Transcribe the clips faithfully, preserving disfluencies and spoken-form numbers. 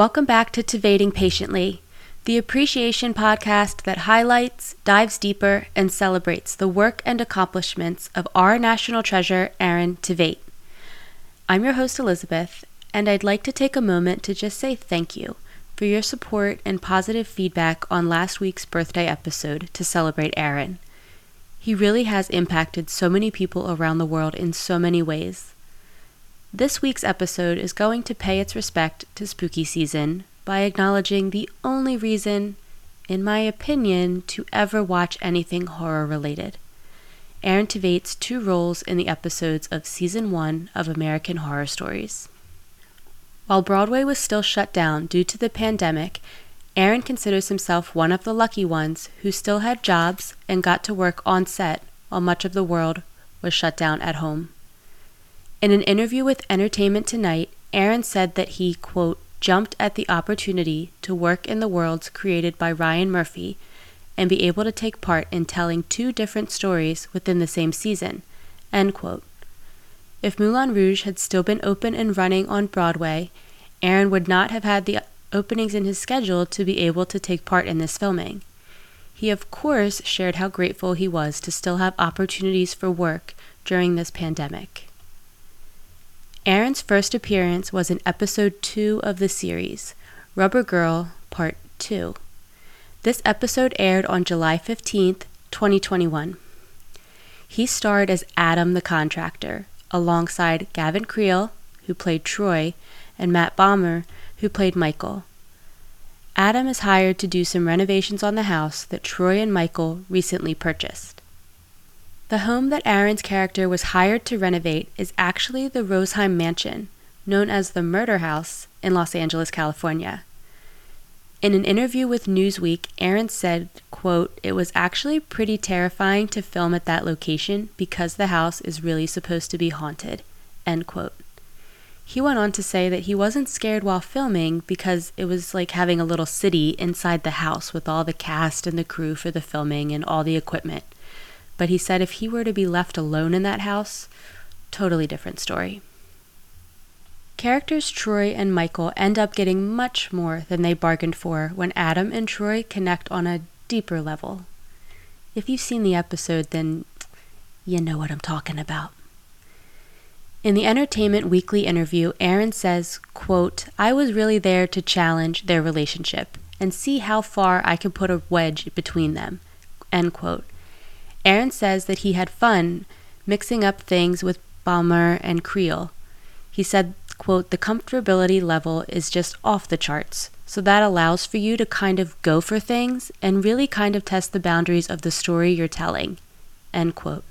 Welcome back to Tveiting Patiently, the appreciation podcast that highlights, dives deeper, and celebrates the work and accomplishments of our national treasure, Aaron Tveit. I'm your host, Elizabeth, and I'd like to take a moment to just say thank you for your support and positive feedback on last week's birthday episode to celebrate Aaron. He really has impacted so many people around the world in so many ways. This week's episode is going to pay its respect to spooky season by acknowledging the only reason, in my opinion, to ever watch anything horror-related: Aaron Tveit's two roles in the episodes of Season one of American Horror Stories. While Broadway was still shut down due to the pandemic, Aaron considers himself one of the lucky ones who still had jobs and got to work on set while much of the world was shut down at home. In an interview with Entertainment Tonight, Aaron said that he, quote, jumped at the opportunity to work in the worlds created by Ryan Murphy and be able to take part in telling two different stories within the same season, end quote. If Moulin Rouge had still been open and running on Broadway, Aaron would not have had the openings in his schedule to be able to take part in this filming. He, of course, shared how grateful he was to still have opportunities for work during this pandemic. Aaron's first appearance was in Episode two of the series, Rubber Girl Part two. This episode aired on July fifteenth, twenty twenty-one. He starred as Adam the Contractor, alongside Gavin Creel, who played Troy, and Matt Bomer, who played Michael. Adam is hired to do some renovations on the house that Troy and Michael recently purchased. The home that Aaron's character was hired to renovate is actually the Roseheim Mansion, known as the Murder House, in Los Angeles, California. In an interview with Newsweek, Aaron said, quote, it was actually pretty terrifying to film at that location because the house is really supposed to be haunted, end quote. He went on to say that he wasn't scared while filming because it was like having a little city inside the house with all the cast and the crew for the filming and all the equipment. But he said if he were to be left alone in that house, totally different story. Characters Troy and Michael end up getting much more than they bargained for when Adam and Troy connect on a deeper level. If you've seen the episode, then you know what I'm talking about. In the Entertainment Weekly interview, Aaron says, quote, I was really there to challenge their relationship and see how far I could put a wedge between them, end quote. Aaron says that he had fun mixing up things with Bomer and Creel. He said, quote, the comfortability level is just off the charts, so that allows for you to kind of go for things and really kind of test the boundaries of the story you're telling, end quote.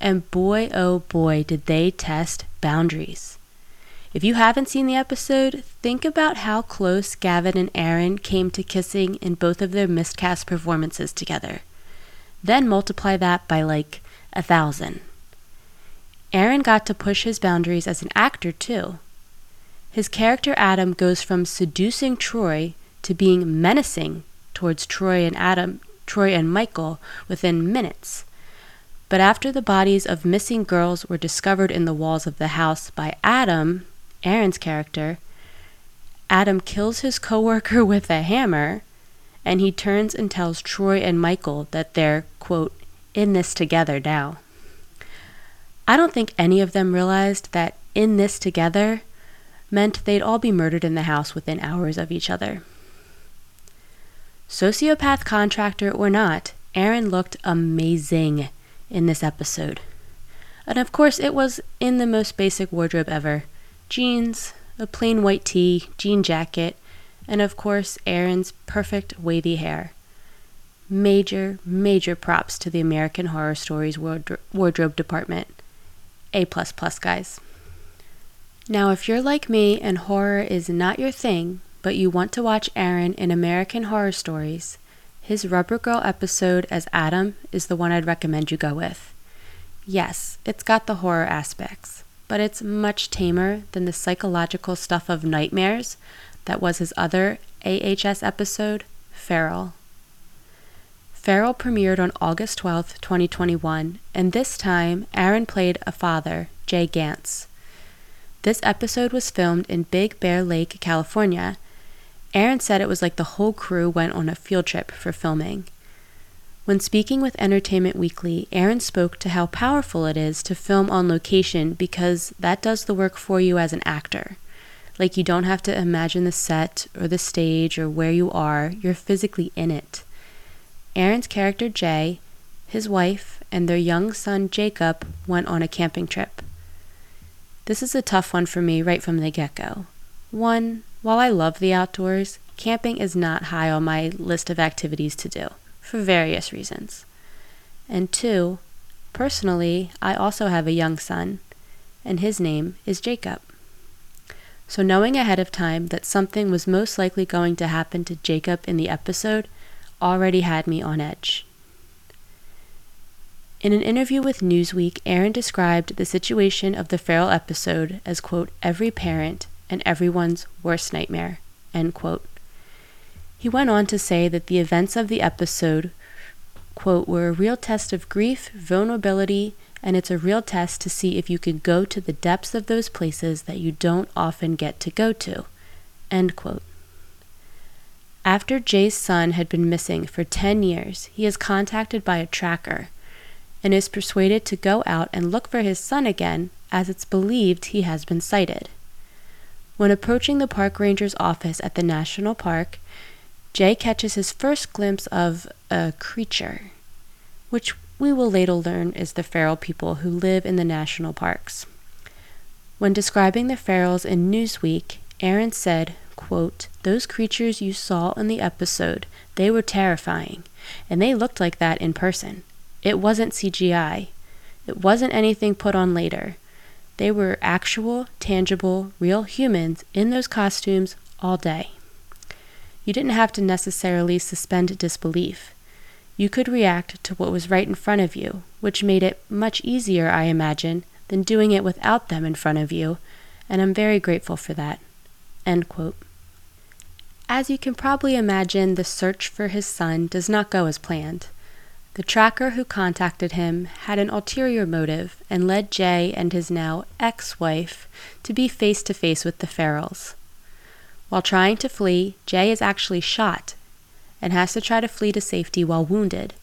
And boy, oh boy, did they test boundaries. If you haven't seen the episode, think about how close Gavin and Aaron came to kissing in both of their miscast performances together. Then multiply that by like a thousand. Aaron got to push his boundaries as an actor too. His character Adam goes from seducing Troy to being menacing towards Troy and Adam, Troy and Michael within minutes. But after the bodies of missing girls were discovered in the walls of the house by Adam, Aaron's character, Adam kills his coworker with a hammer, and he turns and tells Troy and Michael that they're, quote, in this together now. I don't think any of them realized that in this together meant they'd all be murdered in the house within hours of each other. Sociopath contractor or not, Aaron looked amazing in this episode. And of course it was in the most basic wardrobe ever. Jeans, a plain white tee, jean jacket, and of course, Aaron's perfect wavy hair. Major, major props to the American Horror Stories wardrobe department. A plus plus, guys. Now, if you're like me and horror is not your thing, but you want to watch Aaron in American Horror Stories, his Rubber Girl episode as Adam is the one I'd recommend you go with. Yes, it's got the horror aspects, but it's much tamer than the psychological stuff of nightmares that was his other A H S episode, Feral. Feral premiered on August twelfth, twenty twenty-one, and this time Aaron played a father, Jay Gantz. This episode was filmed in Big Bear Lake, California, Aaron said it was like the whole crew went on a field trip for filming. When speaking with Entertainment Weekly, Aaron spoke to how powerful it is to film on location because that does the work for you as an actor. Like, you don't have to imagine the set or the stage or where you are, you're physically in it. Aaron's character Jay, his wife, and their young son Jacob went on a camping trip. This is a tough one for me right from the get-go. One, while I love the outdoors, camping is not high on my list of activities to do, for various reasons. And two, personally, I also have a young son, and his name is Jacob. So knowing ahead of time that something was most likely going to happen to Jacob in the episode already had me on edge. In an interview with Newsweek, Aaron described the situation of the Feral episode as, quote, every parent and everyone's worst nightmare, end quote. He went on to say that the events of the episode, quote, were a real test of grief, vulnerability, and it's a real test to see if you can go to the depths of those places that you don't often get to go to, end quote. After Jay's son had been missing for ten years, he is contacted by a tracker and is persuaded to go out and look for his son again, as it's believed he has been sighted. When approaching the park ranger's office at the national park, Jay catches his first glimpse of a creature, which we will later learn is the feral people who live in the national parks. When describing the ferals in Newsweek, Aaron said, quote, those creatures you saw in the episode, they were terrifying, and they looked like that in person. It wasn't C G I. It wasn't anything put on later. They were actual, tangible, real humans in those costumes all day. You didn't have to necessarily suspend disbelief. You could react to what was right in front of you, which made it much easier, I imagine, than doing it without them in front of you, and I'm very grateful for that, end quote. As you can probably imagine, the search for his son does not go as planned. The tracker who contacted him had an ulterior motive and led Jay and his now ex-wife to be face-to-face with the Ferals. While trying to flee, Jay is actually shot and has to try to flee to safety while wounded.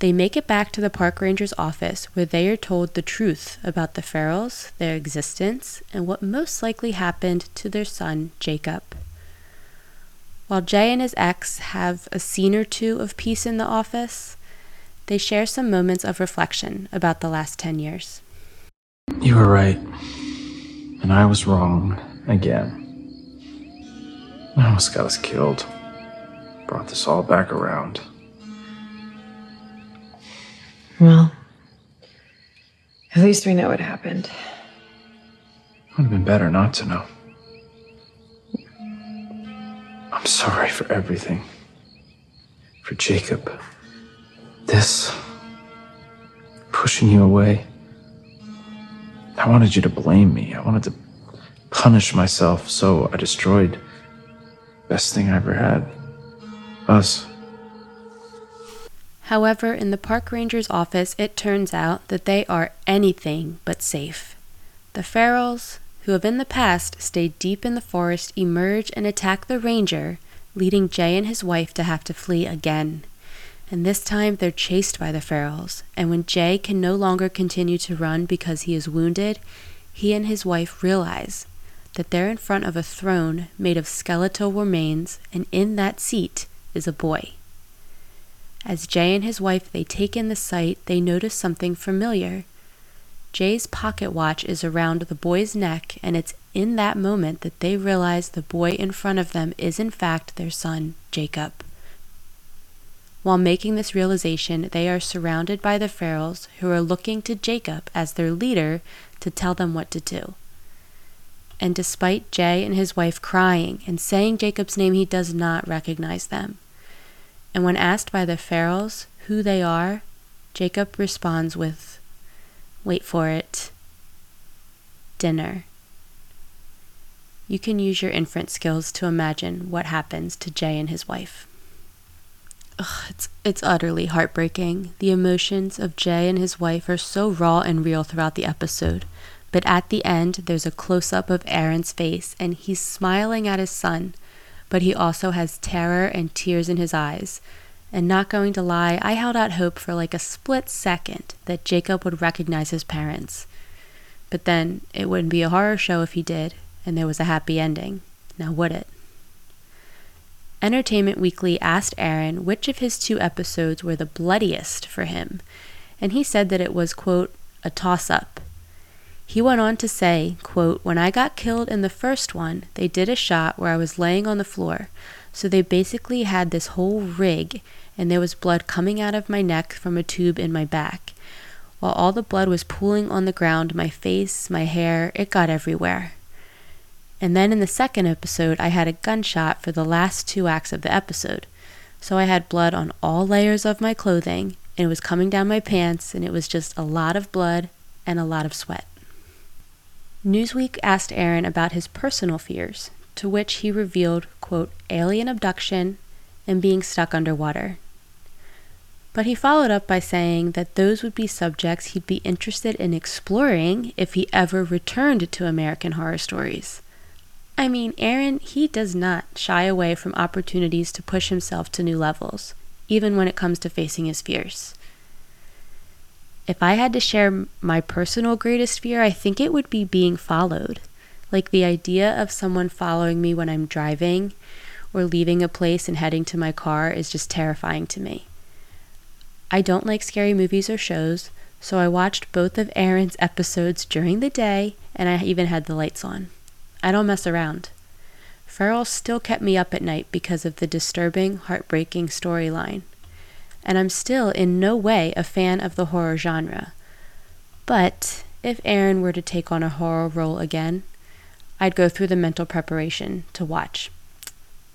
They make it back to the park ranger's office where they are told the truth about the Ferals, their existence, and what most likely happened to their son, Jacob. While Jay and his ex have a scene or two of peace in the office, they share some moments of reflection about the last ten years. You were right, and I was wrong again. I almost got us killed. Brought this all back around. Well, at least we know what happened. Would have been better not to know. I'm sorry for everything. For Jacob. This. Pushing you away. I wanted you to blame me. I wanted to punish myself, so I destroyed best thing I ever had. Us. However, in the park ranger's office, it turns out that they are anything but safe. The Ferals, who have in the past stayed deep in the forest, emerge and attack the ranger, leading Jay and his wife to have to flee again. And this time, they're chased by the Ferals, and when Jay can no longer continue to run because he is wounded, he and his wife realize that they're in front of a throne made of skeletal remains, and in that seat is a boy. As Jay and his wife they take in the sight, they notice something familiar. Jay's pocket watch is around the boy's neck, and it's in that moment that they realize the boy in front of them is in fact their son, Jacob. While making this realization, they are surrounded by the Ferals, who are looking to Jacob as their leader to tell them what to do. And despite Jay and his wife crying and saying Jacob's name, he does not recognize them. And when asked by the Ferals who they are, Jacob responds with, wait for it, dinner. You can use your inference skills to imagine what happens to Jay and his wife. Ugh, it's, it's utterly heartbreaking. The emotions of Jay and his wife are so raw and real throughout the episode. But at the end, there's a close-up of Aaron's face, and he's smiling at his son, but he also has terror and tears in his eyes. And not going to lie, I held out hope for like a split second that Jacob would recognize his parents. But then it wouldn't be a horror show if he did, and there was a happy ending. Now would it? Entertainment Weekly asked Aaron which of his two episodes were the bloodiest for him, and he said that it was, quote, a toss-up. He went on to say, quote, when I got killed in the first one, they did a shot where I was laying on the floor, so they basically had this whole rig, and there was blood coming out of my neck from a tube in my back. While all the blood was pooling on the ground, my face, my hair, it got everywhere. And then in the second episode, I had a gunshot for the last two acts of the episode. So I had blood on all layers of my clothing, and it was coming down my pants, and it was just a lot of blood and a lot of sweat. Newsweek asked Aaron about his personal fears, to which he revealed, quote, alien abduction and being stuck underwater. But he followed up by saying that those would be subjects he'd be interested in exploring if he ever returned to American Horror Stories. I mean, Aaron, he does not shy away from opportunities to push himself to new levels, even when it comes to facing his fears. If I had to share my personal greatest fear, I think it would be being followed. Like the idea of someone following me when I'm driving or leaving a place and heading to my car is just terrifying to me. I don't like scary movies or shows, so I watched both of Aaron's episodes during the day, and I even had the lights on. I don't mess around. Feral still kept me up at night because of the disturbing, heartbreaking storyline. And I'm still in no way a fan of the horror genre. But if Aaron were to take on a horror role again, I'd go through the mental preparation to watch.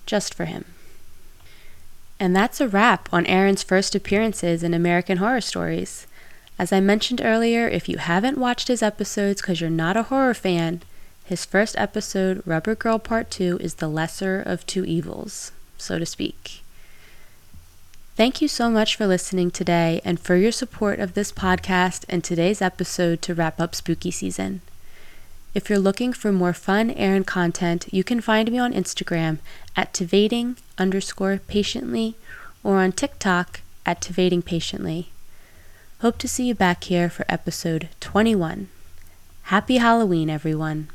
Just for him. And that's a wrap on Aaron's first appearances in American Horror Stories. As I mentioned earlier, if you haven't watched his episodes because you're not a horror fan, his first episode, Rubber Girl Part two, is the lesser of two evils, so to speak. Thank you so much for listening today and for your support of this podcast and today's episode to wrap up spooky season. If you're looking for more fun Aaron content, you can find me on Instagram at tivating underscore patiently or on TikTok at tivating patiently. Hope to see you back here for episode twenty-one. Happy Halloween, everyone.